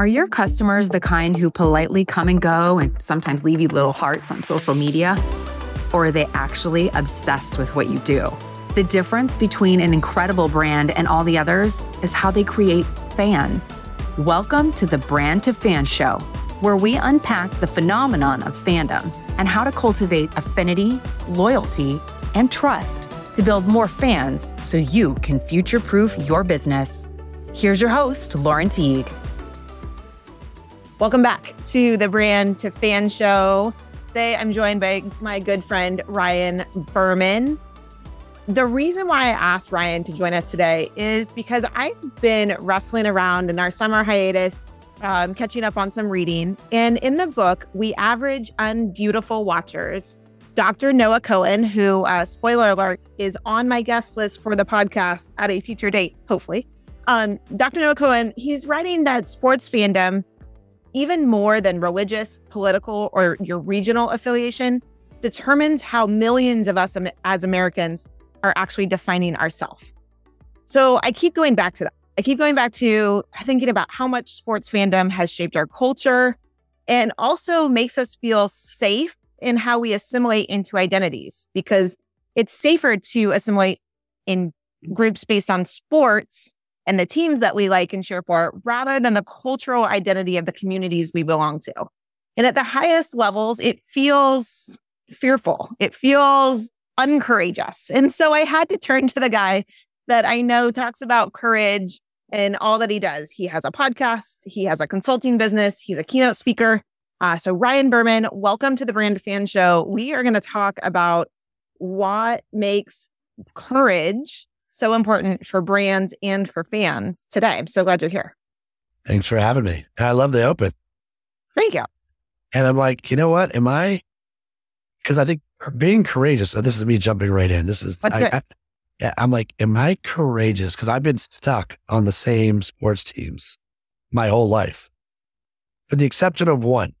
Are your customers the kind who politely come and go and sometimes leave you little hearts on social media? Or are they actually obsessed with what you do? The difference between an incredible brand and all the others is how they create fans. Welcome to the Brand to Fan Show, where we unpack the phenomenon of fandom and how to cultivate affinity, loyalty, and trust to build more fans so you can future-proof your business. Here's your host, Lauren Teague. Welcome back to the Brand to Fan Show. Today, I'm joined by my good friend, Ryan Berman. The reason why I asked Ryan to join us today is because I've been wrestling around in our summer hiatus, catching up on some reading. And in the book, We Average Unbeautiful Watchers, Dr. Noah Cohen, who, spoiler alert, is on my guest list for the podcast at a future date, hopefully. Dr. Noah Cohen, he's writing that sports fandom, even more than religious, political, or your regional affiliation, determines how millions of us as Americans are actually defining ourselves. So I keep going back to that. I keep going back to thinking about how much sports fandom has shaped our culture and also makes us feel safe in how we assimilate into identities, because it's safer to assimilate in groups based on sports and the teams that we like and cheer for, rather than the cultural identity of the communities we belong to. And at the highest levels, it feels fearful. It feels uncourageous. And so I had to turn to the guy that I know talks about courage and all that he does. He has a podcast. He has a consulting business. He's a keynote speaker. So Ryan Berman, welcome to the Brand Fan Show. We are going to talk about what makes courage so important for brands and for fans today. I'm so glad you're here. Thanks for having me. I love the open. Thank you. And I'm like, you know what? Because I think being courageous, so this is me jumping right in. I'm like, am I courageous? Because I've been stuck on the same sports teams my whole life, with the exception of one,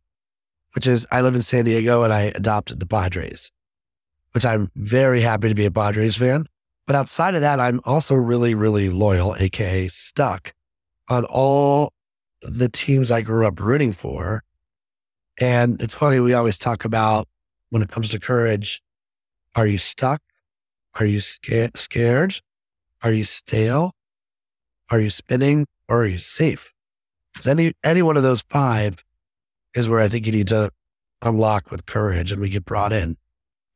which is I live in San Diego and I adopted the Padres, which I'm very happy to be a Padres fan. But outside of that, I'm also really, really loyal, aka stuck on all the teams I grew up rooting for. And it's funny, we always talk about when it comes to courage, are you stuck? Are you scared? Are you stale? Are you spinning? Or are you safe? Because any one of those five is where I think you need to unlock with courage and we get brought in.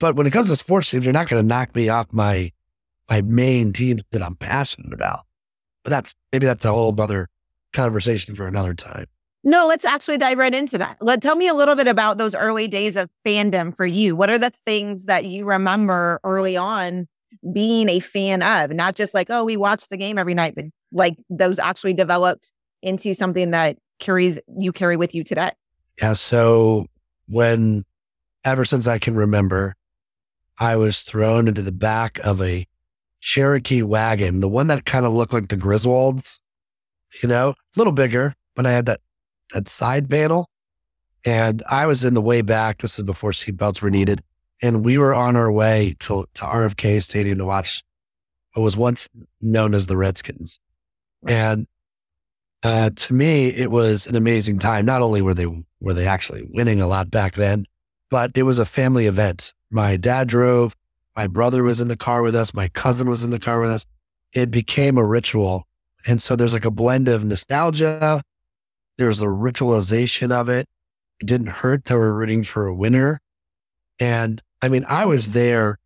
But when it comes to sports teams, you're not going to knock me off my main team that I'm passionate about. But that's a whole other conversation for another time. No, let's actually dive right into that. Tell me a little bit about those early days of fandom for you. What are the things that you remember early on being a fan of? Not just like, oh, we watch the game every night, but like those actually developed into something that you carry with you today. Yeah. So ever since I can remember, I was thrown into the back of a Cherokee wagon, the one that kind of looked like the Griswolds, a little bigger, but I had that side panel. And I was in the way back. This is before seatbelts were needed. And we were on our way to RFK Stadium to watch what was once known as the Redskins. And to me, it was an amazing time. Not only were they actually winning a lot back then, but it was a family event. My dad drove. My brother was in the car with us. My cousin was in the car with us. It became a ritual. And so there's like a blend of nostalgia. There's the ritualization of it. It didn't hurt that we're rooting for a winner. And I mean, I was there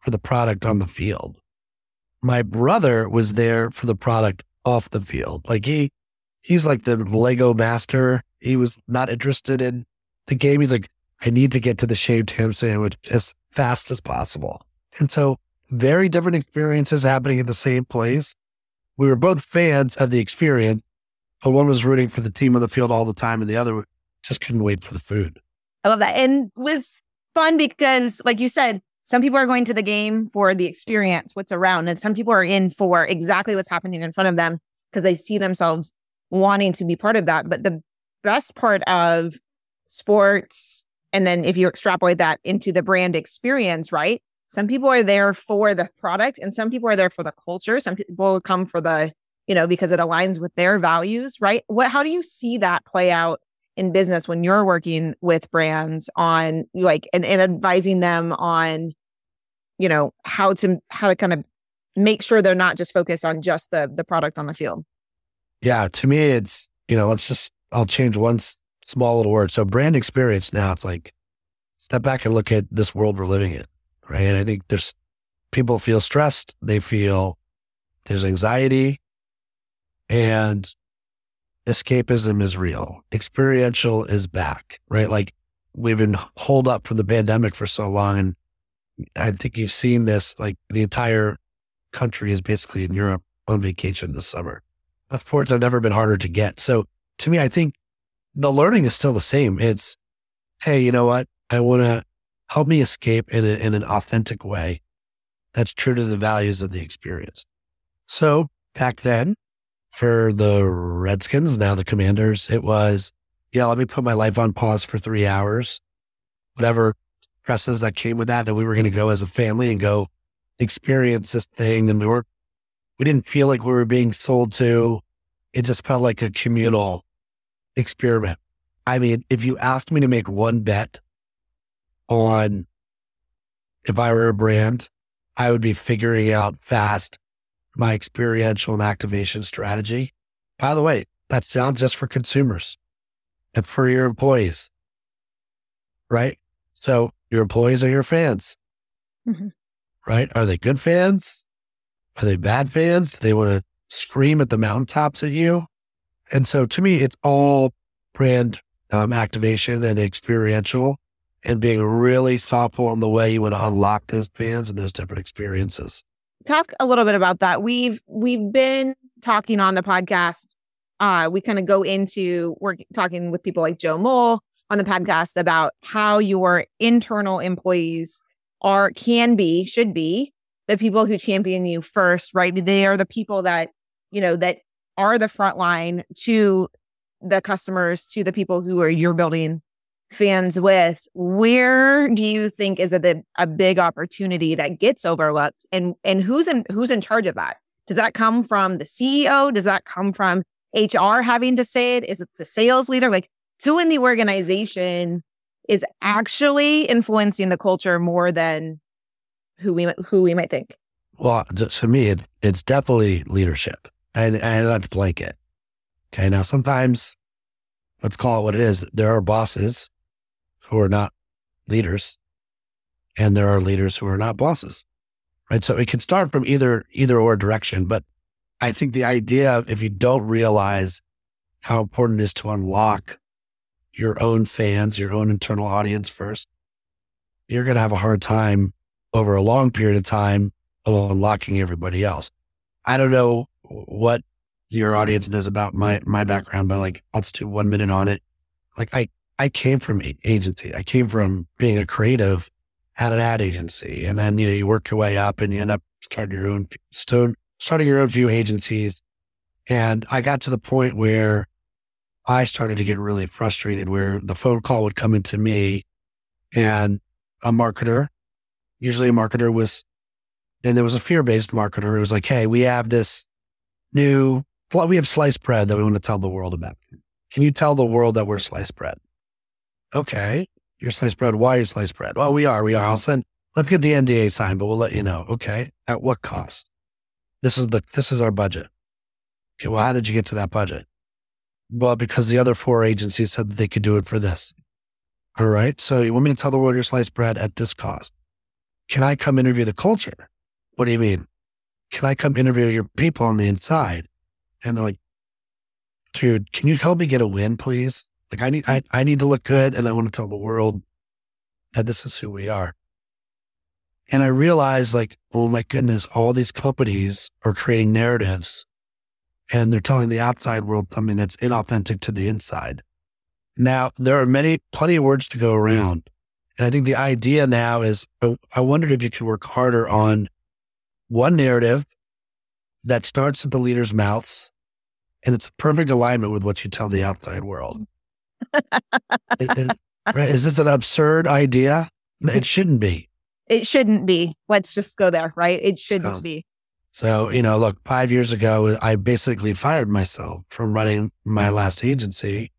for the product on the field. My brother was there for the product off the field. Like he's like the Lego master. He was not interested in the game. He's like, I need to get to the shaved ham sandwich as fast as possible. And so very different experiences happening in the same place. We were both fans of the experience, but one was rooting for the team on the field all the time and the other just couldn't wait for the food. I love that. And it was fun because, like you said, some people are going to the game for the experience, what's around, and some people are in for exactly what's happening in front of them because they see themselves wanting to be part of that. But the best part of sports, and then if you extrapolate that into the brand experience, right? Some people are there for the product and some people are there for the culture. Some people come for the you know, because it aligns with their values, right? How do you see that play out in business when you're working with brands on like, and advising them on, you know, how to kind of make sure they're not just focused on just the product on the field? Yeah. To me, it's, you know, I'll change one small little word. So brand experience now, it's like, step back and look at this world we're living in, right? And I think people feel stressed. They feel there's anxiety, and escapism is real. Experiential is back, right? Like we've been holed up from the pandemic for so long. And I think you've seen this, like the entire country is basically in Europe on vacation this summer. Passports have never been harder to get. So to me, I think the learning is still the same. It's, hey, you know what? I want to help me escape in an authentic way that's true to the values of the experience. So back then for the Redskins, now the Commanders, it was, yeah, let me put my life on pause for 3 hours, whatever precedence that came with that. And we were going to go as a family and go experience this thing. And we didn't feel like we were being sold to. It just felt like a communal experiment. I mean, if you asked me to make one bet on if I were a brand, I would be figuring out fast my experiential and activation strategy. By the way, that's not just for consumers and for your employees, right? So your employees are your fans, mm-hmm. right? Are they good fans? Are they bad fans? Do they want to scream at the mountaintops at you? And so to me, it's all brand activation and experiential, and being really thoughtful in the way you want to unlock those fans and those different experiences. Talk a little bit about that. We've been talking on the podcast. We kind of go into, we're talking with people like Joe Moll on the podcast about how your internal employees should be the people who champion you first, right? They are the people that, you know, that are the front line to the customers, to the people who are you're building fans with. Where do you think is a big opportunity that gets overlooked, and who's in charge of that? Does that come from the CEO? Does that come from HR having to say it? Is it the sales leader? Like, who in the organization is actually influencing the culture more than who we might think? Well, to me, it's definitely leadership, and that's blanket. Okay, now sometimes, let's call it what it is. There are bosses who are not leaders, and there are leaders who are not bosses, right? So it can start from either or direction. But I think the idea of, if you don't realize how important it is to unlock your own fans, your own internal audience first, you're going to have a hard time over a long period of time of unlocking everybody else. I don't know what your audience knows about my background, but like, I'll just do 1 minute on it. Like I came from agency. I came from being a creative at an ad agency. And then, you know, you work your way up and you end up starting your own few agencies. And I got to the point where I started to get really frustrated, where the phone call would come into me and there was a fear-based marketer who was like, hey, we have this we have sliced bread that we want to tell the world about. Can you tell the world that we're sliced bread? Okay. You're sliced bread. Why are you sliced bread? Well, we are. Let's get the NDA signed, but we'll let you know. Okay. At what cost? This is our budget. Okay. Well, how did you get to that budget? Well, because the other four agencies said that they could do it for this. All right. So you want me to tell the world you're sliced bread at this cost? Can I come interview the culture? What do you mean? Can I come interview your people on the inside? And they're like, dude, can you help me get a win, please? Like I need to look good, and I want to tell the world that this is who we are. And I realized, like, oh my goodness, all these companies are creating narratives and they're telling the outside world something that's inauthentic to the inside. Now, there are plenty of words to go around. And I think the idea now is, I wondered if you could work harder on one narrative that starts at the leaders' mouths, and it's a perfect alignment with what you tell the outside world. Right? Is this an absurd idea? It shouldn't be. Let's just go there, right? It shouldn't be. So, you know, look, 5 years ago, I basically fired myself from running my last agency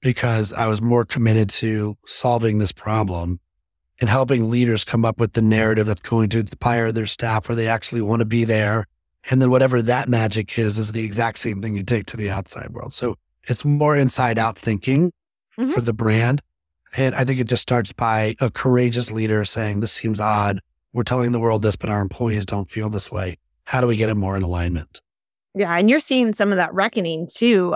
because I was more committed to solving this problem and helping leaders come up with the narrative that's going to inspire their staff where they actually want to be there. And then whatever that magic is the exact same thing you take to the outside world. So it's more inside out thinking for the brand. And I think it just starts by a courageous leader saying, this seems odd. We're telling the world this, but our employees don't feel this way. How do we get it more in alignment? Yeah. And you're seeing some of that reckoning too,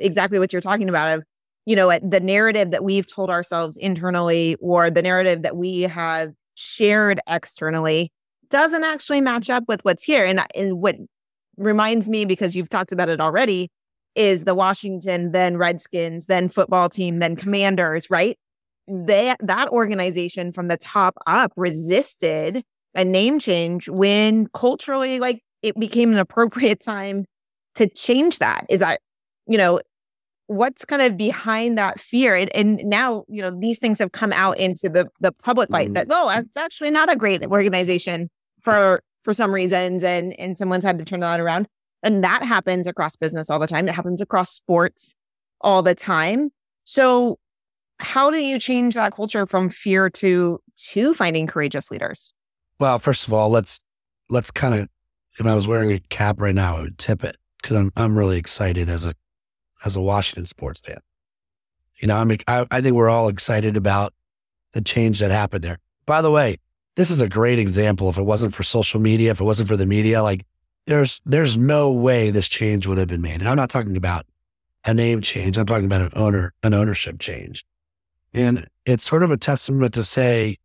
exactly what you're talking about of, you know, the narrative that we've told ourselves internally or the narrative that we have shared externally doesn't actually match up with what's here. And what reminds me, because you've talked about it already, is the Washington, then Redskins, then football team, then Commanders, right? That organization from the top up resisted a name change when culturally, like, it became an appropriate time to change that. Is that, you know, what's kind of behind that fear? And now, you know, these things have come out into the public light that, oh, it's actually not a great organization for some reasons. And someone's had to turn that around. And that happens across business all the time. It happens across sports all the time. So how do you change that culture from fear to finding courageous leaders? Well, first of all, let's kind of, if I was wearing a cap right now, I would tip it because I'm really excited as a Washington sports fan. You know, I think we're all excited about the change that happened there. By the way, this is a great example. If it wasn't for social media, if it wasn't for the media, like there's no way this change would have been made. And I'm not talking about a name change. I'm talking about an ownership change. And it's sort of a testament to say,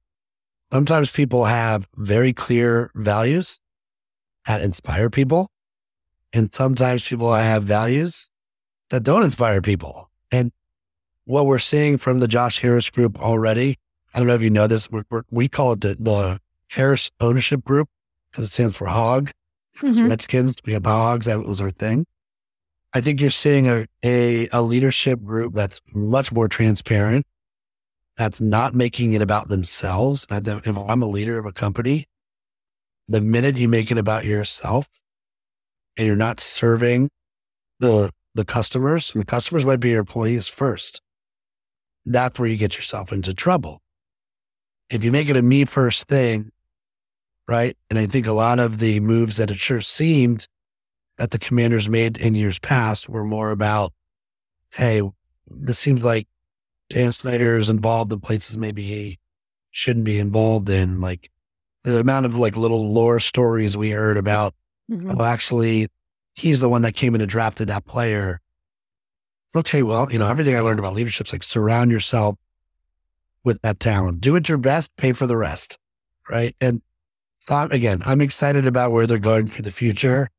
sometimes people have very clear values that inspire people. And sometimes people have values that don't inspire people. And what we're seeing from the Josh Harris group already, I don't know if you know this, we call it the Harris Ownership Group because it stands for HOG. Redskins, we had the Hogs, that was our thing. I think you're seeing a leadership group that's much more transparent, that's not making it about themselves. If I'm a leader of a company, the minute you make it about yourself and you're not serving the customers, and the customers might be your employees first, that's where you get yourself into trouble. If you make it a me first thing, right? And I think a lot of the moves that it sure seemed that the Commanders made in years past were more about, hey, this seems like Dan Snyder is involved in places maybe he shouldn't be involved in. Like the amount of like little lore stories we heard about, well, actually, he's the one that came in and drafted that player. Okay, well, you know, everything I learned about leadership is like surround yourself with that talent. Do it your best, pay for the rest, right? And so again, I'm excited about where they're going for the future.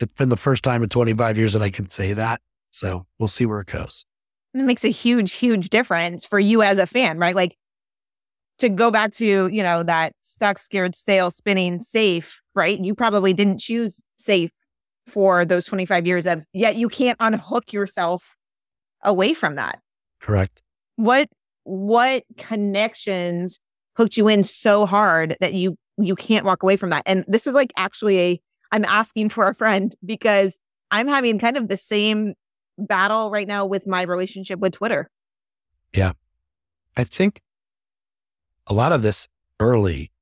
It's been the first time in 25 years that I can say that. So we'll see where it goes. It makes a huge, huge difference for you as a fan, right? Like to go back to, you know, that stuck, scared, stale, spinning, safe, right? You probably didn't choose safe for those 25 years of, yet you can't unhook yourself away from that. Correct. What connections hooked you in so hard that you can't walk away from that? And this is like actually I'm asking for a friend because I'm having kind of the same battle right now with my relationship with Twitter. Yeah. I think a lot of this early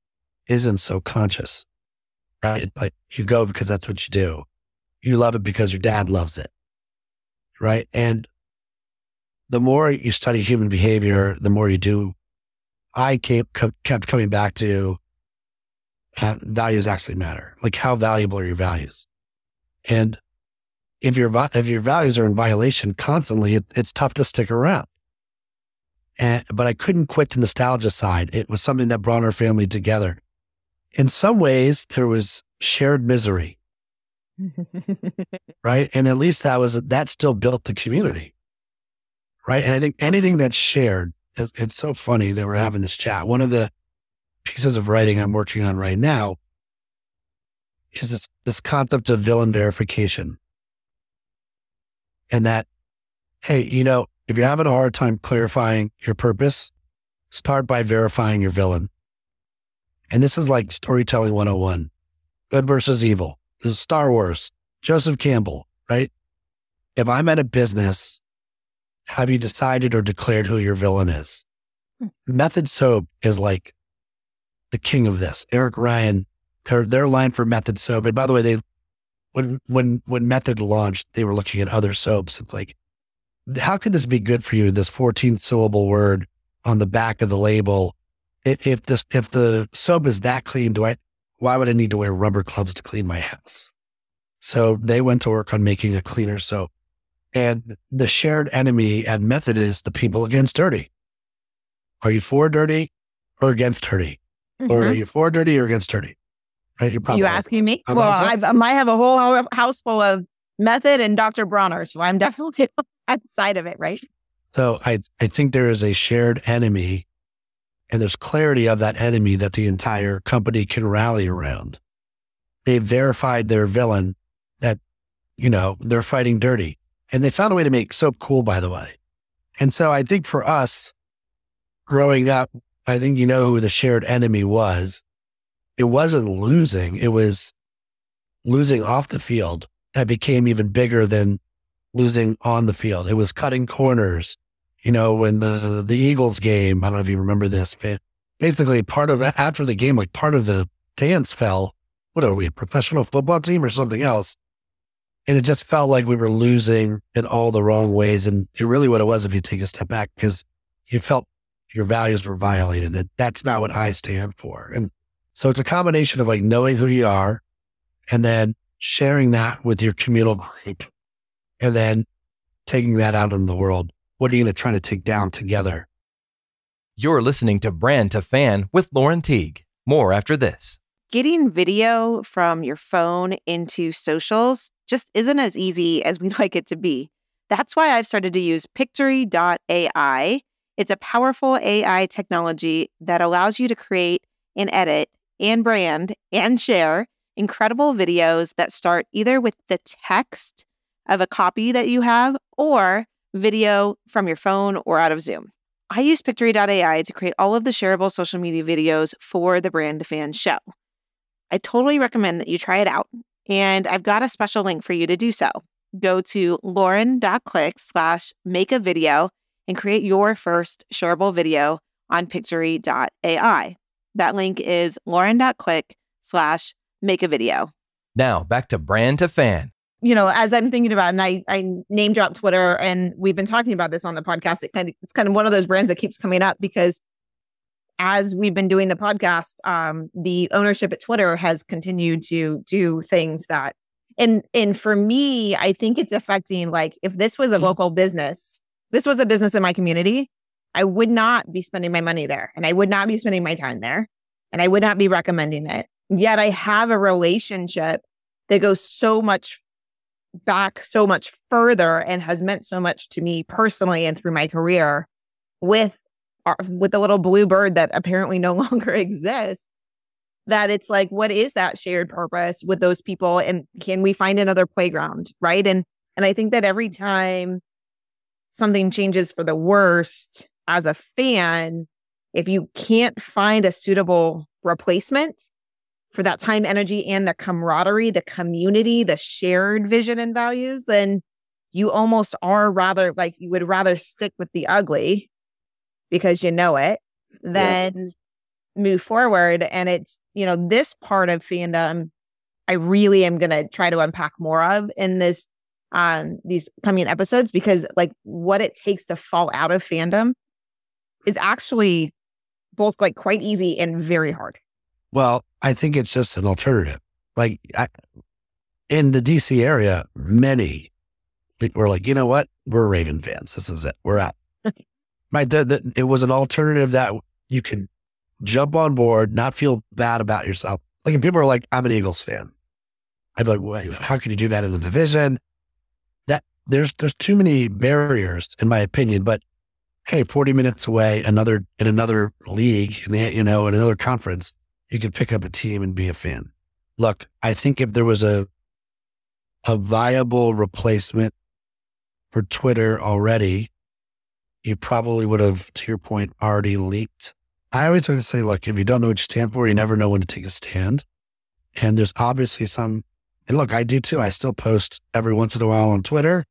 isn't so conscious, right? Like you go because that's what you do. You love it because your dad loves it, right? And the more you study human behavior, the more you do. I kept coming back to values actually matter. Like how valuable are your values? And if your values are in violation constantly, it's tough to stick around. But I couldn't quit the nostalgia side. It was something that brought our family together. In some ways, there was shared misery, right? And at least that still built the community, right? And I think anything that's shared, it's so funny that we're having this chat. One of the pieces of writing I'm working on right now is this concept of villain verification. And that, hey, you know, if you're having a hard time clarifying your purpose, start by verifying your villain. And this is like storytelling 101, good versus evil. Star Wars, Joseph Campbell, right? If I'm at a business, have you decided or declared who your villain is? Method soap is like the king of this. Eric Ryan, their line for Method soap. And by the way, they when Method launched, they were looking at other soaps. It's like, how could this be good for you? This 14 syllable word on the back of the label. If the soap is that clean, why would I need to wear rubber gloves to clean my house? So they went to work on making a cleaner soap. And the shared enemy at Method is the people against dirty. Are you for dirty or against dirty? Mm-hmm. Or are you for dirty or against dirty? Right? You're asking me? Well, I might have a whole house full of Method and Dr. Bronner's, so I'm definitely at the side of it, right? So I think there is a shared enemy, and there's clarity of that enemy that the entire company can rally around. They verified their villain that, you know, they're fighting dirty. And they found a way to make soap cool, by the way. And so I think for us, growing up, I think you know who the shared enemy was. It wasn't losing. It was losing off the field that became even bigger than losing on the field. It was cutting corners. You know, when the Eagles game, I don't know if you remember this, but basically after the game, like part of the dance fell. What are we, a professional football team or something else? And it just felt like we were losing in all the wrong ways. And it really what it was if you take a step back, because you felt your values were violated. That that's not what I stand for. And so it's a combination of like knowing who you are and then sharing that with your communal group and then taking that out in the world. What are you going to try to take down together? You're listening to Brand to Fan with Lauren Teague. More after this. Getting video from your phone into socials just isn't as easy as we'd like it to be. That's why I've started to use Pictory.ai. It's a powerful AI technology that allows you to create and edit and brand and share incredible videos that start either with the text of a copy that you have or video from your phone or out of Zoom. I use Pictory.ai to create all of the shareable social media videos for the Brand to Fan show. I totally recommend that you try it out, and I've got a special link for you to do so. Go to lauren.click/make-a-video and create your first shareable video on Pictory.ai. That link is lauren.click/make-a-video. Now back to Brand to Fan. You know, as I'm thinking about, and I name dropped Twitter, and we've been talking about this on the podcast. It's kind of one of those brands that keeps coming up because as we've been doing the podcast, the ownership at Twitter has continued to do things that, and for me, I think it's affecting, like, if this was a local business, this was a business in my community, I would not be spending my money there, and I would not be spending my time there, and I would not be recommending it. Yet I have a relationship that goes so much back so much further and has meant so much to me personally and through my career with the little blue bird that apparently no longer exists, that it's like, what is that shared purpose with those people? And can we find another playground? Right. And I think that every time something changes for the worst as a fan, if you can't find a suitable replacement for that time, energy, and the camaraderie, the community, the shared vision and values, then you almost are rather like you would rather stick with the ugly because you know it, than move forward. And it's, you know, this part of fandom, I really am going to try to unpack more of in this, these coming episodes, because like what it takes to fall out of fandom is actually both like quite easy and very hard. Well, I think it's just an alternative. Like in the DC area, many were like, you know what? We're Raven fans. This is it. We're out. Right? It was an alternative that you can jump on board, not feel bad about yourself. Like if people are like, I'm an Eagles fan, I'd be like, wait, how can you do that in the division? That there's too many barriers, in my opinion. But hey, 40 minutes away, in another league, in another conference, you could pick up a team and be a fan. Look, I think if there was a viable replacement for Twitter already, you probably would have, to your point, already leaked. I always try to say, look, if you don't know what you stand for, you never know when to take a stand. And there's obviously some And look, I do too. I still post every once in a while on Twitter.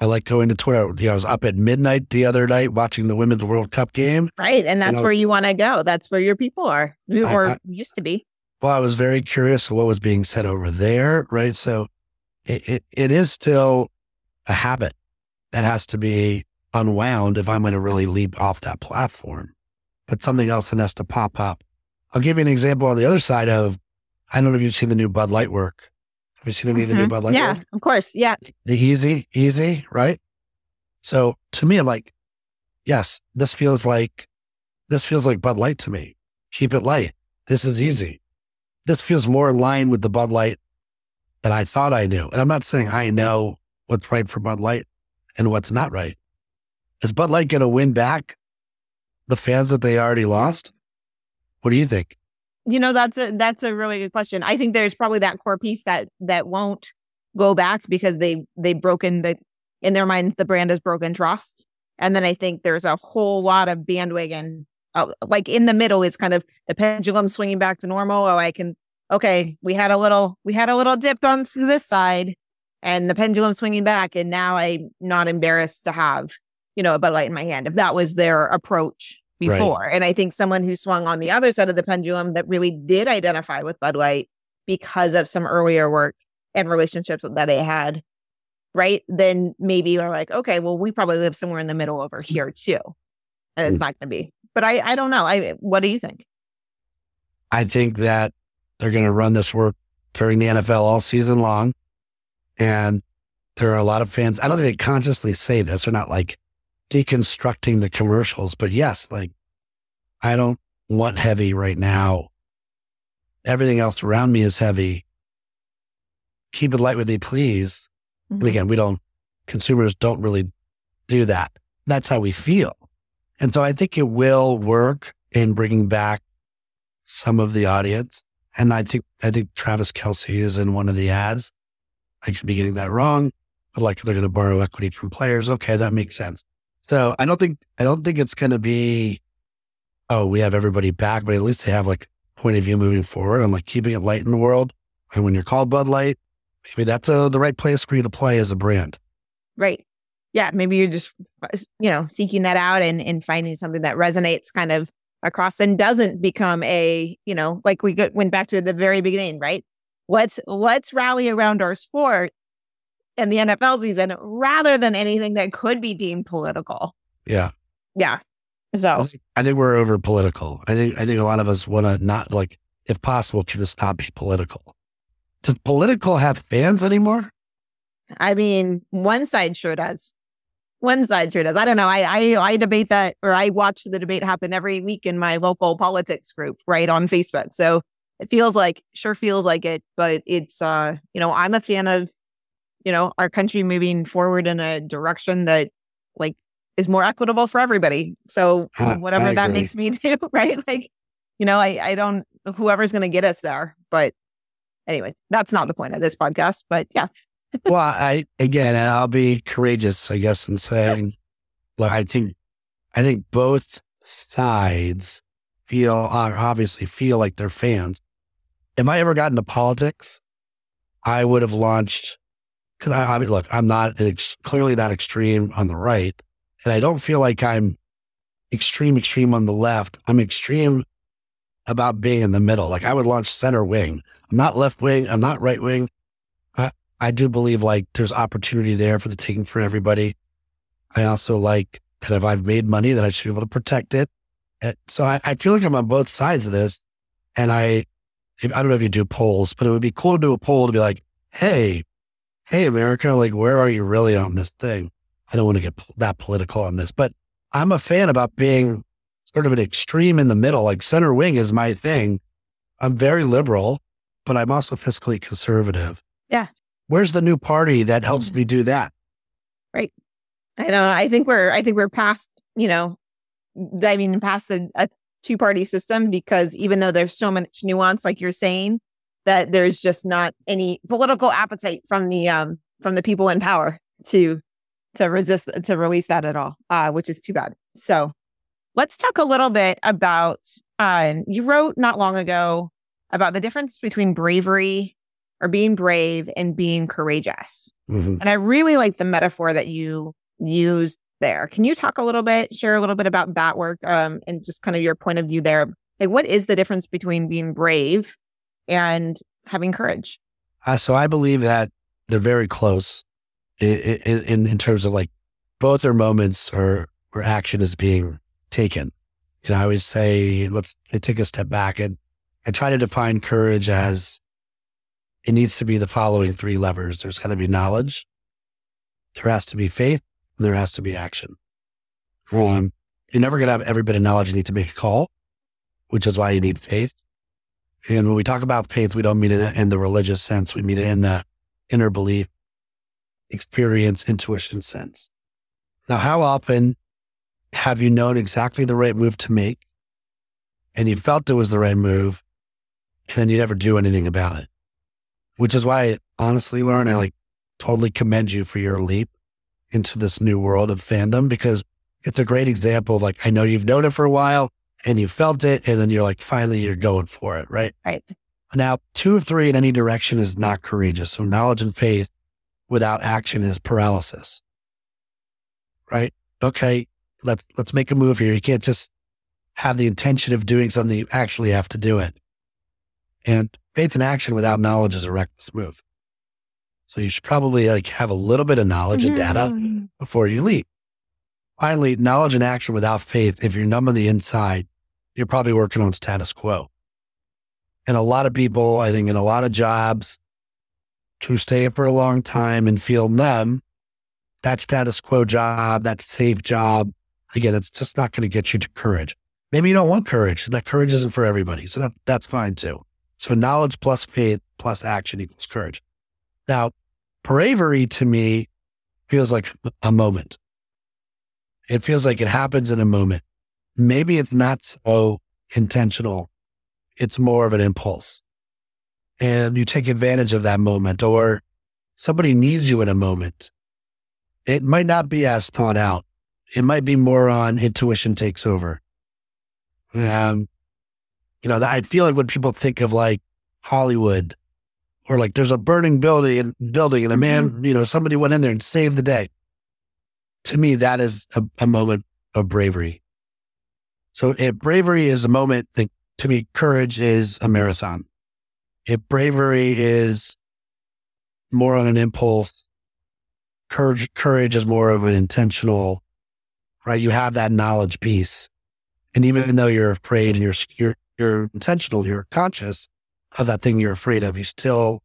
I like going to Twitter. You know, I was up at midnight the other night watching the Women's World Cup game. Right. And that's where you want to go. That's where your people are or used to be. Well, I was very curious of what was being said over there. Right. So it is still a habit that has to be unwound if I'm going to really leap off that platform. But something else that has to pop up. I'll give you an example on the other side of, I don't know if you've seen the new Bud Light work. Have you seen any of the new Bud Light? Yeah, of course. Yeah. Easy, right? So to me, I'm like, yes, this feels like Bud Light to me. Keep it light. This is easy. This feels more in line with the Bud Light that I thought I knew. And I'm not saying I know what's right for Bud Light and what's not right. Is Bud Light going to win back the fans that they already lost? What do you think? You know, that's a really good question. I think there's probably that core piece that won't go back because they've broken in their minds, the brand has broken trust. And then I think there's a whole lot of bandwagon, like in the middle is kind of the pendulum swinging back to normal. Oh, we had a little dip on to this side and the pendulum swinging back. And now I'm not embarrassed to have, you know, a Bud Light in my hand, if that was their approach before. Right. And I think someone who swung on the other side of the pendulum that really did identify with Bud Light because of some earlier work and relationships that they had, right? Then maybe we're like, okay, well, we probably live somewhere in the middle over here too. And it's not going to be. But I don't know. What do you think? I think that they're going to run this work during the NFL all season long. And there are a lot of fans. I don't think they consciously say this. They're not like deconstructing the commercials, but yes, like I don't want heavy right now. Everything else around me is heavy. Keep it light with me, please. Mm-hmm. And again, consumers don't really do that. That's how we feel. And so I think it will work in bringing back some of the audience. And I think Travis Kelce is in one of the ads. I could be getting that wrong, but like they're going to borrow equity from players. Okay. That makes sense. So I don't think it's going to be, oh, we have everybody back, but at least they have like point of view moving forward on like keeping it light in the world. And when you're called Bud Light, maybe that's the right place for you to play as a brand. Right. Yeah. Maybe you're just, you know, seeking that out and finding something that resonates kind of across and doesn't become a, you know, like we went back to the very beginning, right? Let's rally around our sport and the NFL season rather than anything that could be deemed political. Yeah. Yeah. So I think we're over political. I think a lot of us want to not, like, if possible, can this not be political? Does political have fans anymore? I mean, one side sure does. I don't know. I debate that, or I watch the debate happen every week in my local politics group, right, on Facebook. So it feels like it, but it's, you know, I'm a fan of, you know, our country moving forward in a direction that, like, is more equitable for everybody. So whatever that makes me do, right? Like, you know, I don't, whoever's going to get us there. But anyways, that's not the point of this podcast, but yeah. Well, I'll be courageous, I guess, in saying, look, I think both sides obviously feel like they're fans. If I ever got into politics, I would have launched. Because I mean, look, I'm not clearly not extreme on the right, and I don't feel like I'm extreme on the left. I'm extreme about being in the middle. Like I would launch center wing. I'm not left wing. I'm not right wing. I do believe like there's opportunity there for the taking for everybody. I also like that if I've made money, that I should be able to protect it. And so I feel like I'm on both sides of this, and I don't know if you do polls, but it would be cool to do a poll to be like, Hey, America, like, where are you really on this thing? I don't want to get that political on this, but I'm a fan about being sort of an extreme in the middle. Like center wing is my thing. I'm very liberal, but I'm also fiscally conservative. Yeah. Where's the new party that helps me do that? Right. I know. I think we're past, you know, diving past a two-party system, because even though there's so much nuance, like you're saying, that there's just not any political appetite from the people in power to release that at all, which is too bad. So let's talk a little bit about, you wrote not long ago about the difference between bravery or being brave and being courageous. Mm-hmm. And I really like the metaphor that you used there. Can you talk a little bit, share a little bit about that work and just kind of your point of view there? Like, what is the difference between being brave and having courage? So I believe that they're very close in terms of like both are moments or where action is being taken. You know, I always say, let's take a step back and I try to define courage as it needs to be the following three levers. There's got to be knowledge, there has to be faith, and there has to be action. You're never going to have every bit of knowledge you need to make a call, which is why you need faith. And when we talk about faith, we don't mean it in the religious sense. We mean it in the inner belief, experience, intuition sense. Now, how often have you known exactly the right move to make and you felt it was the right move and then you never do anything about it? Which is why, honestly, Lauren, I totally commend you for your leap into this new world of fandom, because it's a great example of I know you've known it for a while and you felt it. And then you're finally you're going for it. Right. Right. Now, 2 of 3 in any direction is not courageous. So knowledge and faith without action is paralysis. Right. Okay. Let's make a move here. You can't just have the intention of doing something. You actually have to do it. And faith in action without knowledge is a reckless move. So you should probably have a little bit of knowledge and data before you leap. Finally, knowledge and action without faith, if you're numb on the inside, you're probably working on status quo. And a lot of people, I think in a lot of jobs, who stay for a long time and feel numb, that status quo job, that safe job, again, it's just not going to get you to courage. Maybe you don't want courage. That courage isn't for everybody. So that's fine too. So knowledge plus faith plus action equals courage. Now, bravery to me feels like a moment. It feels like it happens in a moment. Maybe it's not so intentional. It's more of an impulse. And you take advantage of that moment, or somebody needs you in a moment. It might not be as thought out. It might be more on intuition takes over. I feel like when people think of Hollywood, or there's a burning building and a man, somebody went in there and saved the day. To me, that is a moment of bravery. So if bravery is a moment, to me, courage is a marathon. If bravery is more on an impulse, courage is more of an intentional, right? You have that knowledge piece. And even though you're afraid and you're intentional, you're conscious of that thing you're afraid of, you still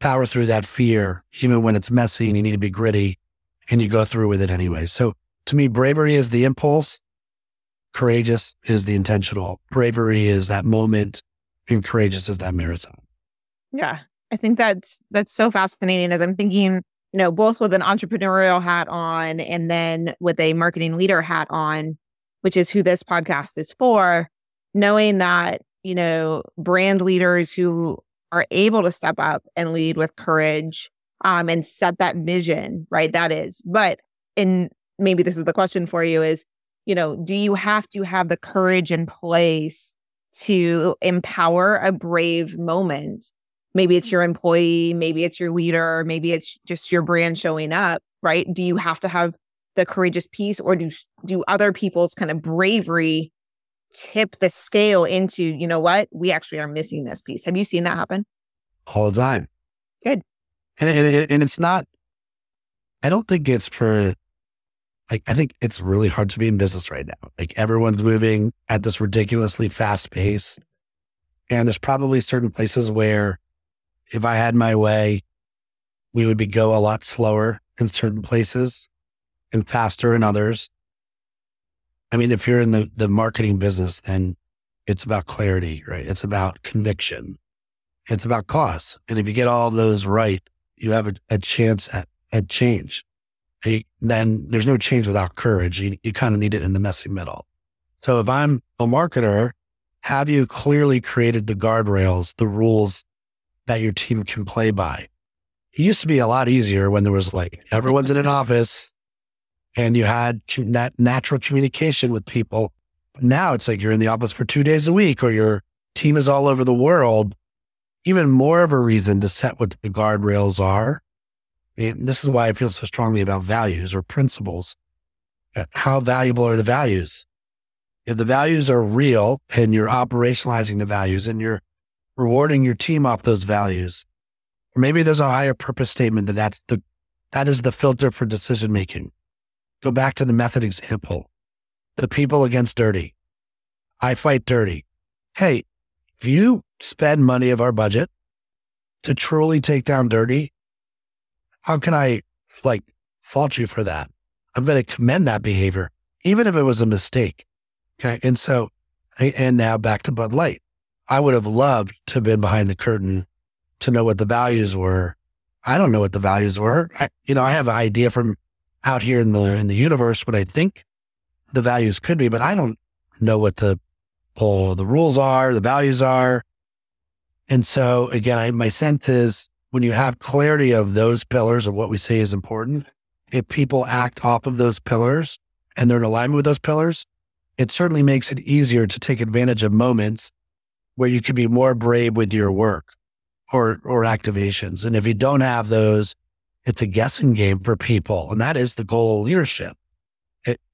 power through that fear, even when it's messy and you need to be gritty, and you go through with it anyway. So to me, bravery is the impulse. Courageous is the intentional. Bravery is that moment, and courageous is that marathon. Yeah. I think that's so fascinating, as I'm thinking, both with an entrepreneurial hat on and then with a marketing leader hat on, which is who this podcast is for, knowing that, brand leaders who are able to step up and lead with courage and set that vision, right? That is, and maybe this is the question for you is, do you have to have the courage in place to empower a brave moment? Maybe it's your employee, maybe it's your leader, maybe it's just your brand showing up, right? Do you have to have the courageous piece, or do other people's kind of bravery tip the scale into, what? We actually are missing this piece. Have you seen that happen? All the time. Good. And it's not, I don't think it's for, I think it's really hard to be in business right now. Everyone's moving at this ridiculously fast pace. And there's probably certain places where if I had my way, we would go a lot slower in certain places and faster in others. I mean, if you're in the marketing business, then it's about clarity, right? It's about conviction. It's about costs. And if you get all those right, you have a chance at change. Then there's no change without courage. You kind of need it in the messy middle. So if I'm a marketer, have you clearly created the guardrails, the rules that your team can play by? It used to be a lot easier when there was everyone's in an office. And you had that natural communication with people. Now it's you're in the office for 2 days a week, or your team is all over the world. even more of a reason to set what the guardrails are. And this is why I feel so strongly about values or principles. How valuable are the values? If the values are real and you're operationalizing the values and you're rewarding your team off those values, or maybe there's a higher purpose statement that is the filter for decision-making. Go back to the method example, the people against dirty. I fight dirty. Hey, if you spend money of our budget to truly take down dirty, how can I fault you for that? I'm going to commend that behavior, even if it was a mistake. Okay. And so, and now back to Bud Light. I would have loved to have been behind the curtain to know what the values were. I don't know what the values were. I have an idea from out here in the universe what I think the values could be, but I don't know what the rules are, the values are. And so again, my sense is when you have clarity of those pillars of what we say is important, if people act off of those pillars and they're in alignment with those pillars, it certainly makes it easier to take advantage of moments where you can be more brave with your work or activations. And if you don't have those, it's a guessing game for people. And that is the goal of leadership.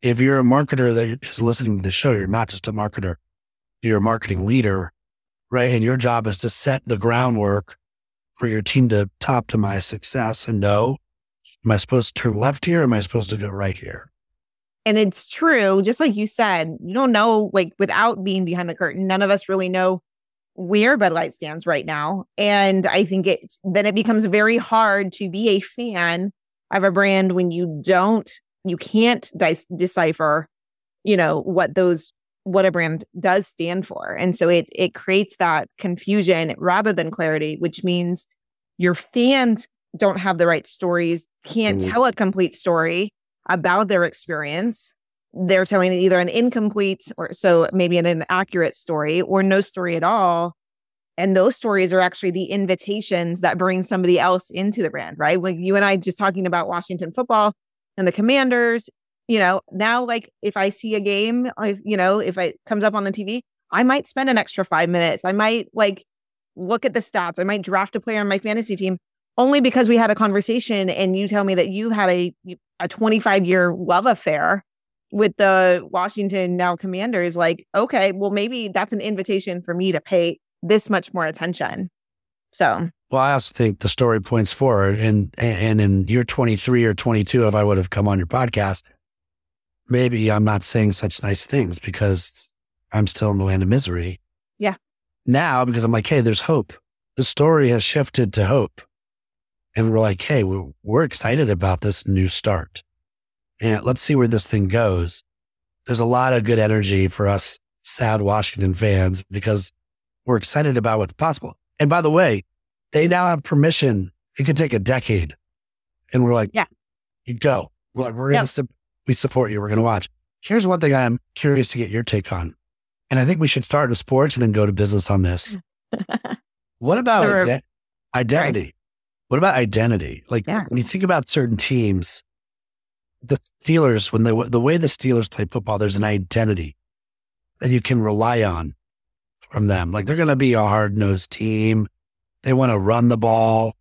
If you're a marketer that is listening to the show, you're not just a marketer, you're a marketing leader, right? And your job is to set the groundwork for your team to optimize success and know, am I supposed to turn left here? Or am I supposed to go right here? And it's true. Just like you said, you don't know, without being behind the curtain, none of us really know where Bud Light stands right now. And I think it becomes very hard to be a fan of a brand when you can't decipher, what a brand does stand for. And so it creates that confusion rather than clarity, which means your fans don't have the right stories, can't tell a complete story about their experience. They're telling either an incomplete or so maybe an inaccurate story or no story at all. And those stories are actually the invitations that bring somebody else into the brand, right? Like you and I just talking about Washington football and the Commanders, now if I see a game, if it comes up on the TV, I might spend an extra 5 minutes. I might look at the stats. I might draft a player on my fantasy team only because we had a conversation and you tell me that you had a 25-year love affair with the Washington now Commanders. Okay, well, maybe that's an invitation for me to pay this much more attention. So, well, I also think the story points forward, and in year 23 or 22, if I would have come on your podcast, maybe I'm not saying such nice things because I'm still in the land of misery. Yeah. Now, because I'm hey, there's hope. The story has shifted to hope, and we're hey, we're excited about this new start. And let's see where this thing goes. There's a lot of good energy for us sad Washington fans because we're excited about what's possible. And by the way, they now have permission. It could take a decade. And we're yeah, you go. We're going to we support you. We're going to watch. Here's one thing I'm curious to get your take on. And I think we should start with sports and then go to business on this. What about identity? Right. What about identity? When you think about certain teams, the Steelers, the way the Steelers play football, there's an identity that you can rely on from them. They're going to be a hard-nosed team. They want to run the ball.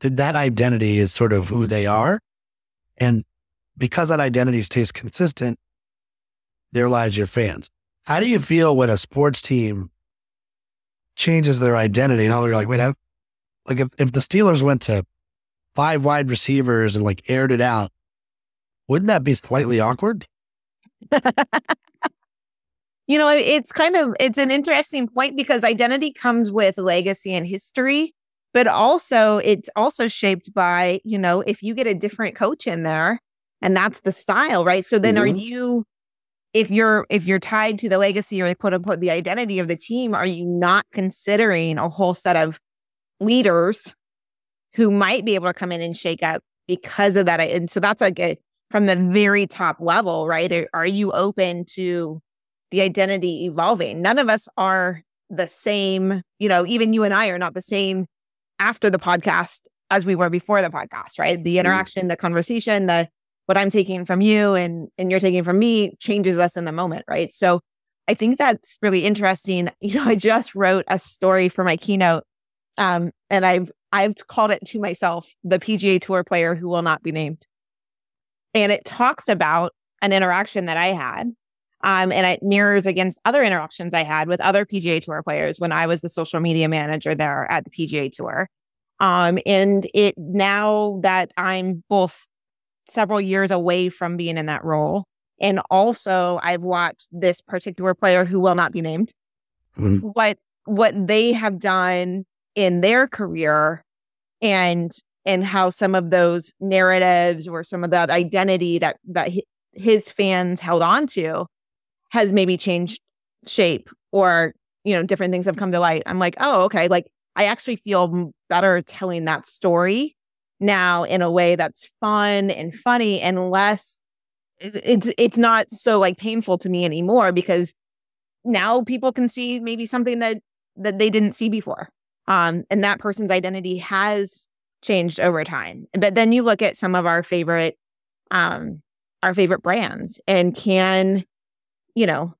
That identity is sort of who they are. And because that identity stays consistent, there lies your fans. How do you feel when a sports team changes their identity and all they're wait, if the Steelers went to 5 wide receivers and aired it out, wouldn't that be slightly awkward? It's an interesting point because identity comes with legacy and history, but also it's also shaped by, if you get a different coach in there and that's the style, right? So then are you, if you're tied to the legacy or quote unquote, the identity of the team, are you not considering a whole set of leaders who might be able to come in and shake up because of that? And so that's from the very top level, right? Are you open to the identity evolving? None of us are the same, even you and I are not the same after the podcast as we were before the podcast, right? The interaction, the conversation, what I'm taking from you and you're taking from me changes us in the moment, right? So I think that's really interesting. I just wrote a story for my keynote And I've called it to myself, the PGA Tour player who will not be named. And it talks about an interaction that I had, and it mirrors against other interactions I had with other PGA Tour players when I was the social media manager there at the PGA Tour. And it, now that I'm both several years away from being in that role, and also I've watched this particular player who will not be named, mm-hmm. what they have done in their career, and how some of those narratives or some of that identity that his fans held on to has maybe changed shape, or, you know, different things have come to light. I'm like, oh, okay. Like, I actually feel better telling that story now in a way that's fun and funny, and less, it's not so like painful to me anymore, because now people can see maybe something that they didn't see before. And that person's identity has changed over time. But then you look at some of our favorite brands, and can, you know,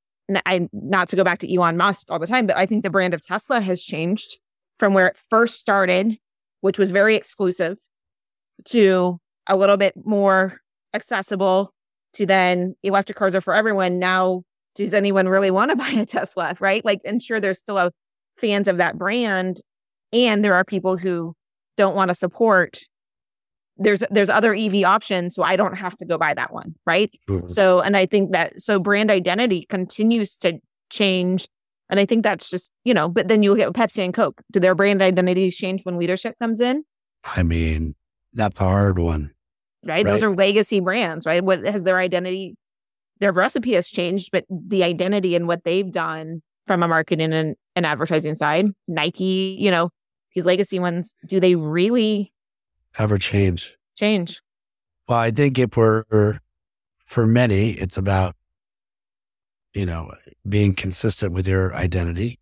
I not to go back to Elon Musk all the time, but I think the brand of Tesla has changed from where it first started, which was very exclusive, to a little bit more accessible, to then electric cars are for everyone. Now, does anyone really want to buy a Tesla, right? Like, and sure, there's still fans of that brand, and there are people who don't want to support. There's other EV options, so I don't have to go buy that one, right? Mm-hmm. So, and I think that, so brand identity continues to change, and I think that's just, you know, but then you look at Pepsi and Coke. Do their brand identities change when leadership comes in? I mean, that's a hard one. Right? Those are legacy brands, right? What has their identity, their recipe has changed, but the identity and what they've done from a marketing and advertising side, Nike, you know, these legacy ones, do they really ever change? Well, I think if we're, for many, it's about, you know, being consistent with your identity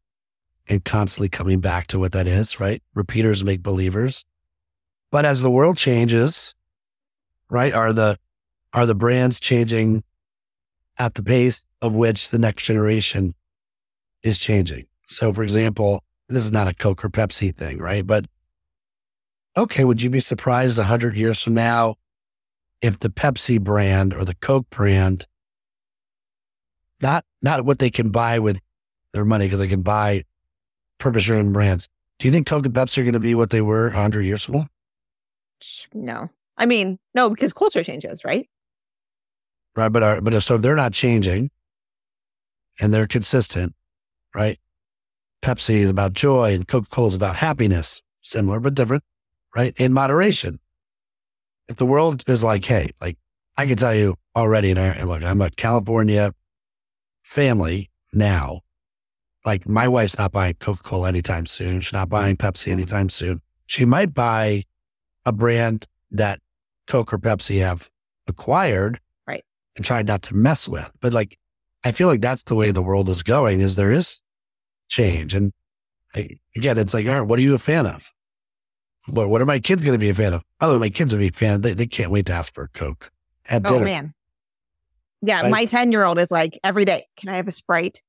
and constantly coming back to what that is, right? Repeaters make believers. But as the world changes, right, are the brands changing at the pace of which the next generation is changing? So, for example, this is not a Coke or Pepsi thing, right? But okay, would you be surprised 100 years from now if the Pepsi brand or the Coke brand, not what they can buy with their money, because they can buy purpose-driven brands. Do you think Coke and Pepsi are going to be what they were 100 years from now? No. I mean, no, because culture changes, right? Right, but so they're not changing, and they're consistent, right? Pepsi is about joy, and Coca-Cola is about happiness. Similar, but different, right? In moderation. If the world is like, hey, like I can tell you already, and look, I'm a California family now. Like, my wife's not buying Coca-Cola anytime soon. She's not buying Pepsi anytime soon. She might buy a brand that Coke or Pepsi have acquired, right, and tried not to mess with. But like, I feel like that's the way the world is going, is there is change. And again, it's like, all right, what are you a fan of? What are my kids going to be a fan of? Oh, my kids will be a fan. They can't wait to ask for a Coke at dinner. Oh, man. Yeah, right? My 10-year-old is like, every day, can I have a Sprite?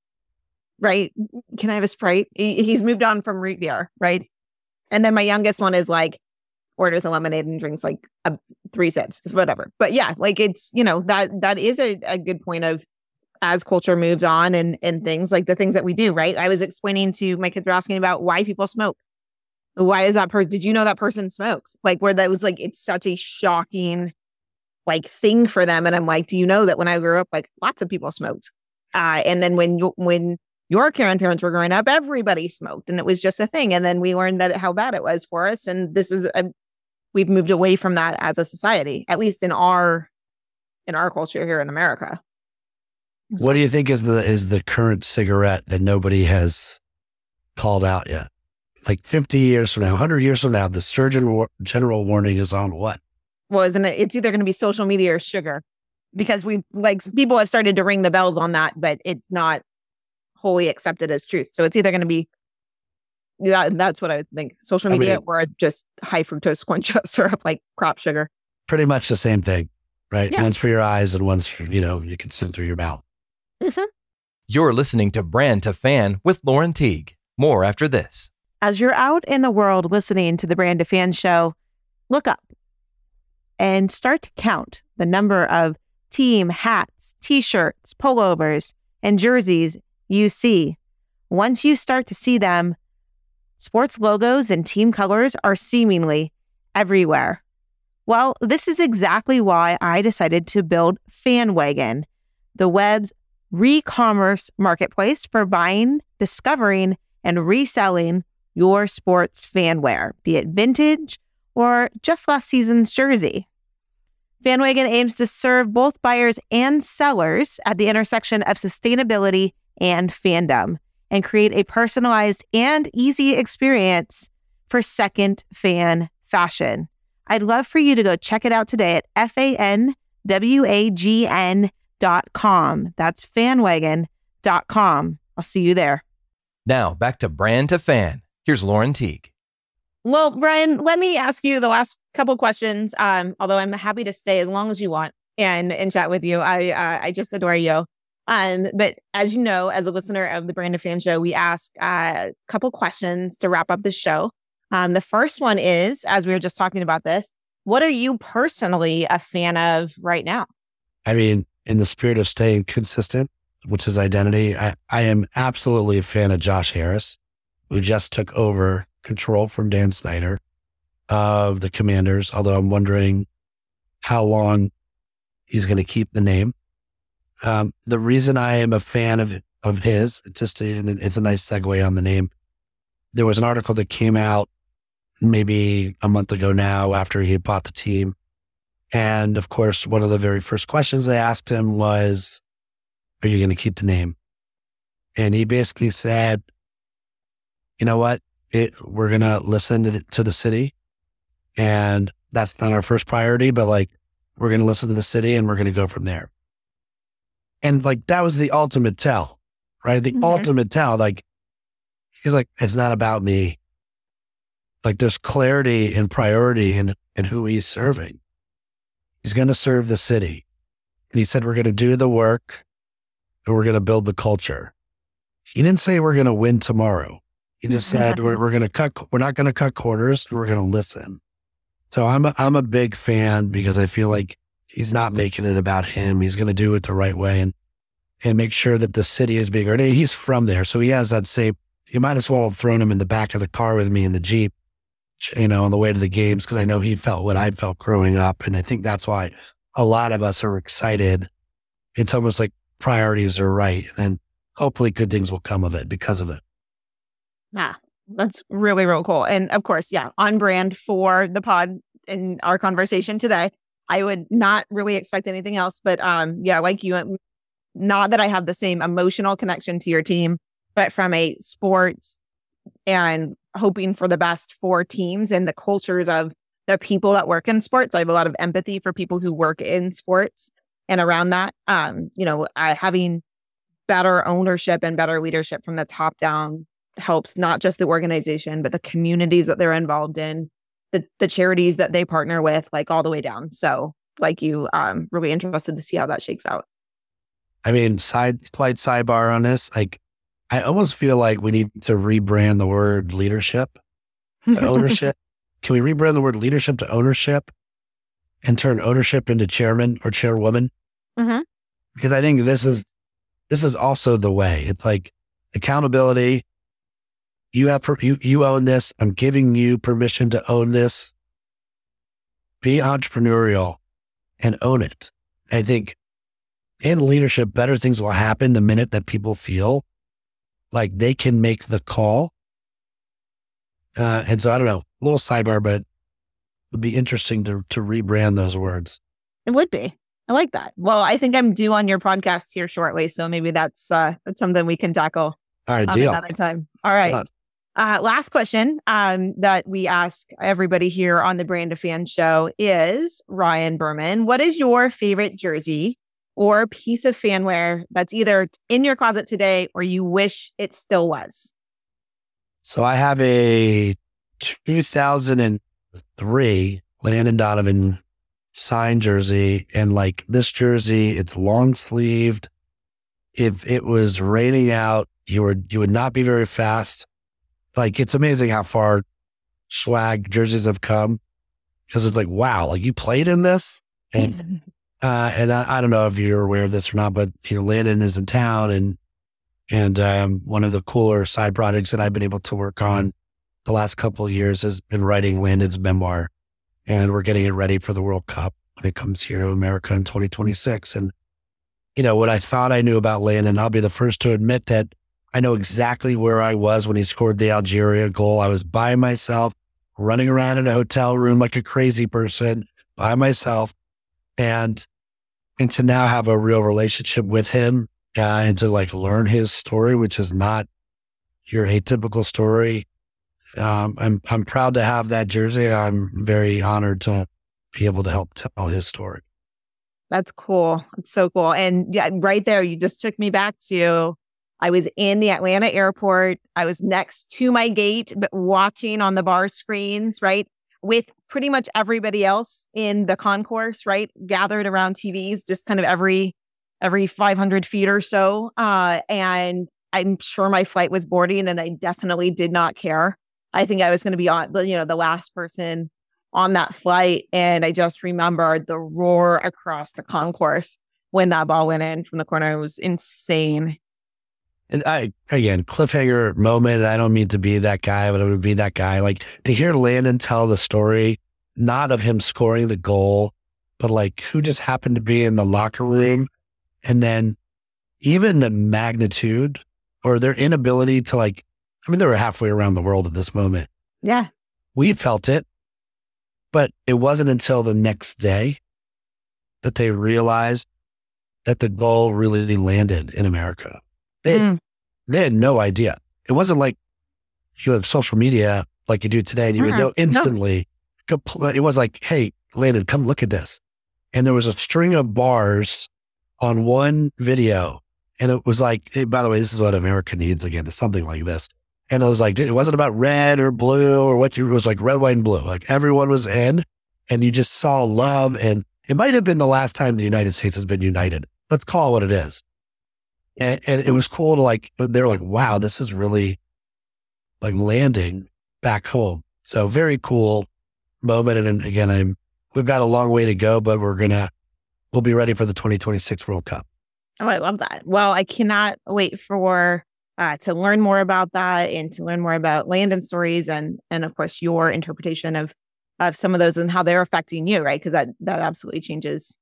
Right? Can I have a Sprite? He's moved on from root beer, right? And then my youngest one is like, orders a lemonade and drinks like 3 sips, whatever. But yeah, like it's, you know, that is a good point of, as culture moves on and things like the things that we do, right? I was explaining to my kids, were asking about why people smoke. Why is that person, did you know that person smokes? Like, where that was like, it's such a shocking like thing for them. And I'm like, do you know that when I grew up, like lots of people smoked. And then when your grandparents were growing up, everybody smoked and it was just a thing. And then we learned that how bad it was for us. And this is, we've moved away from that as a society, at least in our culture here in America. What do you think is the current cigarette that nobody has called out yet? Like 50 years from now, 100 years from now, the Surgeon General warning is on what? Well, isn't it? It's either going to be social media or sugar, because we like people have started to ring the bells on that, but it's not wholly accepted as truth. So it's either going to be that's what I think, social media, or just high fructose corn syrup, like crop sugar. Pretty much the same thing, right? Yeah. One's for your eyes and one's for, you know, you can sit through your mouth. Mm-hmm. You're listening to Brand to Fan with Lauren Teague. More after this. as you're out in the world listening to the Brand to Fan Show, look up and start to count the number of team hats, t-shirts, pullovers, and jerseys you see. Once you start to see them, sports logos and team colors are seemingly everywhere. Well, this is exactly why I decided to build FanWagon, the web's re-commerce marketplace for buying, discovering, and reselling your sports fanwear, be it vintage or just last season's jersey. FanWagon aims to serve both buyers and sellers at the intersection of sustainability and fandom and create a personalized and easy experience for Second-Fan Fashion. I'd love for you to go check it out today at FanWagn.com. That's FanWagn.com. I'll see you there. Now, back to Brand to Fan. Here's Lauren Teague. Well, Brian, let me ask you the last couple questions, although I'm happy to stay as long as you want and chat with you. I just adore you. But as you know, as a listener of the Brand to Fan Show, we ask a couple questions to wrap up the show. The first one is, as we were just talking about this, what are you personally a fan of right now? I mean, in the spirit of staying consistent, which is identity, I am absolutely a fan of Josh Harris, who just took over control from Dan Snyder of the Commanders, although I'm wondering how long he's going to keep the name. The reason I am a fan of his, it's a nice segue on the name. There was an article that came out maybe a month ago now after he bought the team. And of course, one of the very first questions they asked him was, are you going to keep the name? And he basically said, you know what? We're going to listen to the city, and that's not our first priority, but like, we're going to listen to the city and we're going to go from there. And like, that was the ultimate tell, right? The ultimate tell, like, he's like, it's not about me. Like, there's clarity and priority in who he's serving. He's going to serve the city. And he said, we're going to do the work and we're going to build the culture. He didn't say we're going to win tomorrow. He just said, we're not going to cut corners. We're going to listen. So I'm a big fan because I feel like he's not making it about him. He's going to do it the right way and make sure that the city is bigger. And he's from there. So he has that same. You might as well have thrown him in the back of the car with me in the Jeep, you know, on the way to the games, because I know he felt what I felt growing up. And I think that's why a lot of us are excited. It's almost like priorities are right. And hopefully good things will come of it because of it. Yeah, that's really, real cool. And of course, yeah, on brand for the pod in our conversation today. I would not really expect anything else. But yeah, like you, not that I have the same emotional connection to your team, but from a sports and hoping for the best for teams and the cultures of the people that work in sports. I have a lot of empathy for people who work in sports and around that, you know, having better ownership and better leadership from the top down helps not just the organization, but the communities that they're involved in, the charities that they partner with, like all the way down. So like you, really interested to see how that shakes out. I mean, sidebar on this, like, I almost feel like we need to rebrand the word leadership to ownership. Can we rebrand the word leadership to ownership and turn ownership into chairman or chairwoman? Mm-hmm. Because I think this is also the way. It's like accountability. You own this. I'm giving you permission to own this. Be entrepreneurial and own it. I think in leadership, better things will happen the minute that people feel like they can make the call. And so I don't know, a little sidebar, but it would be interesting to rebrand those words. It would be. I like that. Well, I think I'm due on your podcast here shortly. So maybe that's something we can tackle. All right, deal. Another time. All right. Last question that we ask everybody here on the Brand to Fan Show is, Ryan Berman, what is your favorite jersey or piece of fanware that's either in your closet today or you wish it still was? So I have a 2003 Landon Donovan signed jersey. And like this jersey, it's long sleeved. If it was raining out, you would not be very fast. Like, it's amazing how far swag jerseys have come, because it's like, wow, like you played in this. And I don't know if you're aware of this or not, but here Landon is in town, and one of the cooler side projects that I've been able to work on the last couple of years has been writing Landon's memoir, and we're getting it ready for the World Cup when it comes here to America in 2026. And, you know, what I thought I knew about Landon, I'll be the first to admit that I know exactly where I was when he scored the Algeria goal. I was by myself, running around in a hotel room like a crazy person by myself. And to now have a real relationship with him, and to like learn his story, which is not your atypical story. I'm proud to have that jersey. I'm very honored to be able to help tell his story. That's cool. It's so cool. And yeah, right there, you just took me back to, I was in the Atlanta airport. I was next to my gate, but watching on the bar screens, right? With pretty much everybody else in the concourse, right? Gathered around TVs, just kind of every 500 feet or so. And I'm sure my flight was boarding, and I definitely did not care. I think I was going to be on, the last person on that flight. And I just remember the roar across the concourse when that ball went in from the corner. It was insane. And cliffhanger moment. I don't mean to be that guy, but I would be that guy. Like, to hear Landon tell the story, not of him scoring the goal, but like who just happened to be in the locker room. And then even the magnitude or their inability to they were halfway around the world at this moment. Yeah. We felt it, but it wasn't until the next day that they realized that the goal really landed in America. They had no idea. It wasn't like you have social media like you do today, and you would know instantly. No. It was like, hey, Landon, come look at this. And there was a string of bars on one video. And it was like, hey, by the way, this is what America needs again. It's something like this. And it was like, dude, it wasn't about red or blue or what it was like red, white, and blue. Like everyone was in, and you just saw love. And it might have been the last time the United States has been united. Let's call it what it is. And it was cool to they're like, wow, this is really like landing back home. So very cool moment. And again, we've got a long way to go, but we'll be ready for the 2026 World Cup. Oh, I love that. Well, I cannot wait for, to learn more about that and to learn more about Landon's stories and of course your interpretation of some of those and how they're affecting you, right? Cause that absolutely changes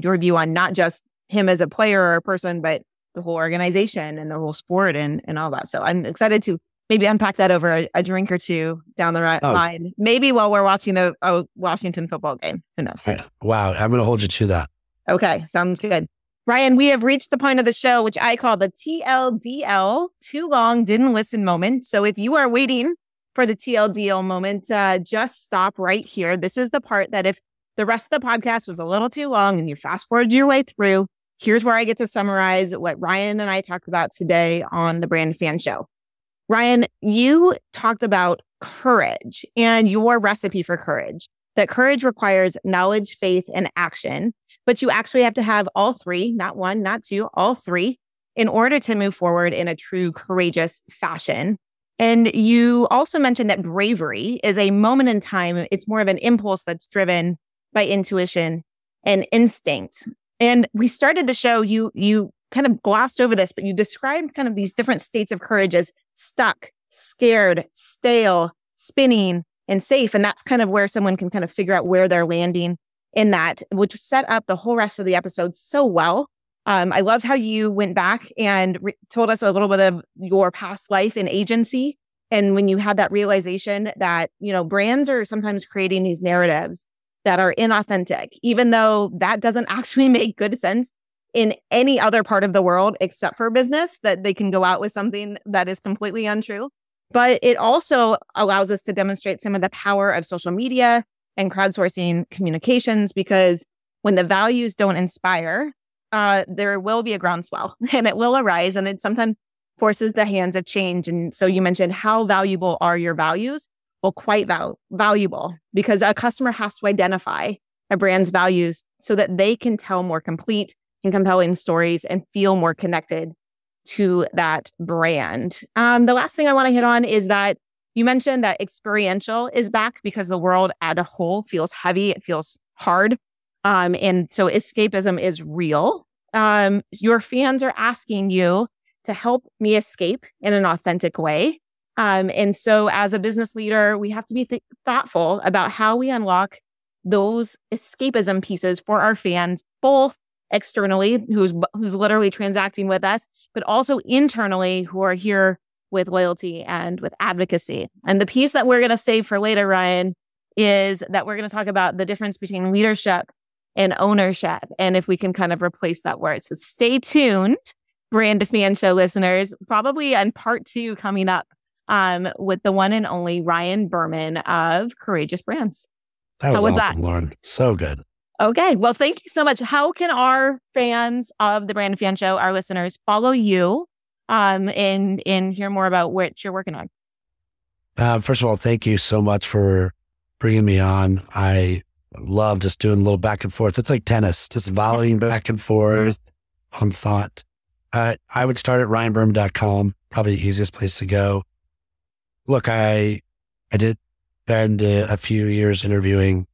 your view on not just him as a player or a person, but the whole organization and the whole sport and all that. So I'm excited to maybe unpack that over a drink or two down the line, maybe while we're watching a Washington football game. Who knows? Right. Wow. I'm going to hold you to that. Okay. Sounds good. Ryan, we have reached the point of the show, which I call the TLDL, too long, didn't listen moment. So if you are waiting for the TLDL moment, just stop right here. This is the part that if the rest of the podcast was a little too long and you fast forward your way through, here's where I get to summarize what Ryan and I talked about today on the Brand Fan Show. Ryan, you talked about courage and your recipe for courage, that courage requires knowledge, faith, and action, but you actually have to have all three, not one, not two, all three, in order to move forward in a true courageous fashion. And you also mentioned that bravery is a moment in time. It's more of an impulse that's driven by intuition and instinct. And we started the show, you kind of glossed over this, but you described kind of these different states of courage as stuck, scared, stale, spinning, and safe. And that's kind of where someone can kind of figure out where they're landing in that, which set up the whole rest of the episode so well. I loved how you went back and told us a little bit of your past life in agency. And when you had that realization that, brands are sometimes creating these narratives that are inauthentic, even though that doesn't actually make good sense in any other part of the world except for business, that they can go out with something that is completely untrue. But it also allows us to demonstrate some of the power of social media and crowdsourcing communications, because when the values don't inspire, there will be a groundswell and it will arise, and it sometimes forces the hands of change. And so you mentioned, how valuable are your values? Well, quite valuable, because a customer has to identify a brand's values so that they can tell more complete and compelling stories and feel more connected to that brand. The last thing I want to hit on is that you mentioned that experiential is back because the world as a whole feels heavy. It feels hard. And so escapism is real. Your fans are asking you to help me escape in an authentic way. And so as a business leader, we have to be thoughtful about how we unlock those escapism pieces for our fans, both externally, who's literally transacting with us, but also internally, who are here with loyalty and with advocacy. And the piece that we're going to save for later, Ryan, is that we're going to talk about the difference between leadership and ownership, and if we can kind of replace that word. So stay tuned, Brand to Fan Show listeners, probably on part 2 coming up with the one and only Ryan Berman of Courageous Brands. That was awesome, Lauren. So good. Okay. Well, thank you so much. How can our fans of the Brand to Fan Show, our listeners, follow you and hear more about what you're working on? First of all, thank you so much for bringing me on. I love just doing a little back and forth. It's like tennis, just volleying back and forth on thought. I would start at RyanBerman.com, probably the easiest place to go. Look, I did spend a few years interviewing,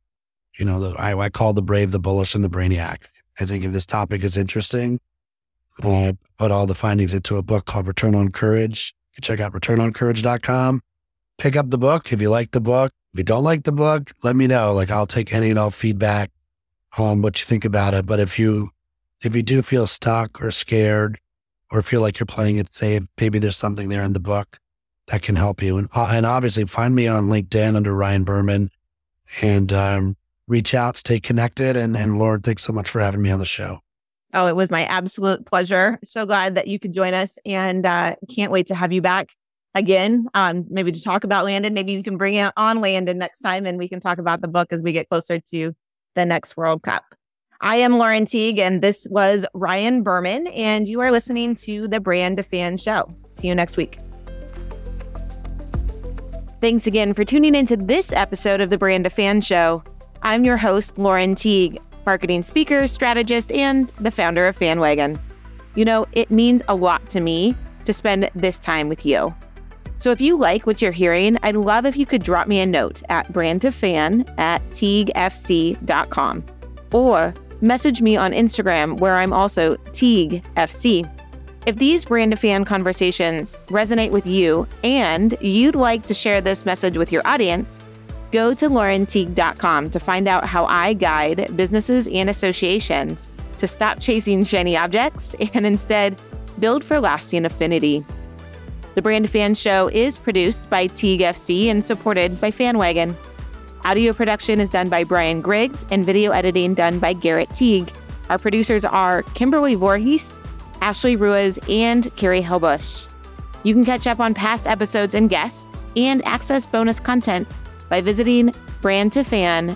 I call the brave, the bullish, and the brainiacs. I think if this topic is interesting, I put all the findings into a book called Return on Courage. You can check out returnoncourage.com. Pick up the book if you like the book. If you don't like the book, let me know. I'll take any and all feedback on what you think about it. But if you do feel stuck or scared or feel like you're playing it safe, maybe there's something there in the book that can help you. And obviously find me on LinkedIn under Ryan Berman and reach out, stay connected. And Lauren, thanks so much for having me on the show. Oh, it was my absolute pleasure. So glad that you could join us, and can't wait to have you back again, maybe to talk about Landon. Maybe you can bring it on Landon next time, and we can talk about the book as we get closer to the next World Cup. I am Lauren Teague, and this was Ryan Berman, and you are listening to the Brand to Fan Show. See you next week. Thanks again for tuning into this episode of the Brand to Fan Show. I'm your host, Lauren Teague, marketing speaker, strategist, and the founder of FanWagon. It means a lot to me to spend this time with you. So if you like what you're hearing, I'd love if you could drop me a note at brandtofan@teaguefc.com or message me on Instagram, where I'm also TeagueFC. If these Brand to Fan conversations resonate with you and you'd like to share this message with your audience, go to LaurenTeague.com to find out how I guide businesses and associations to stop chasing shiny objects and instead build for lasting affinity. The Brand to Fan Show is produced by Teague FC and supported by FanWagon. Audio production is done by Brian Griggs and video editing done by Garrett Teague. Our producers are Kimberly Voorhees, Ashley Ruiz, and Carrie Helbush. You can catch up on past episodes and guests and access bonus content by visiting brandtofan.show.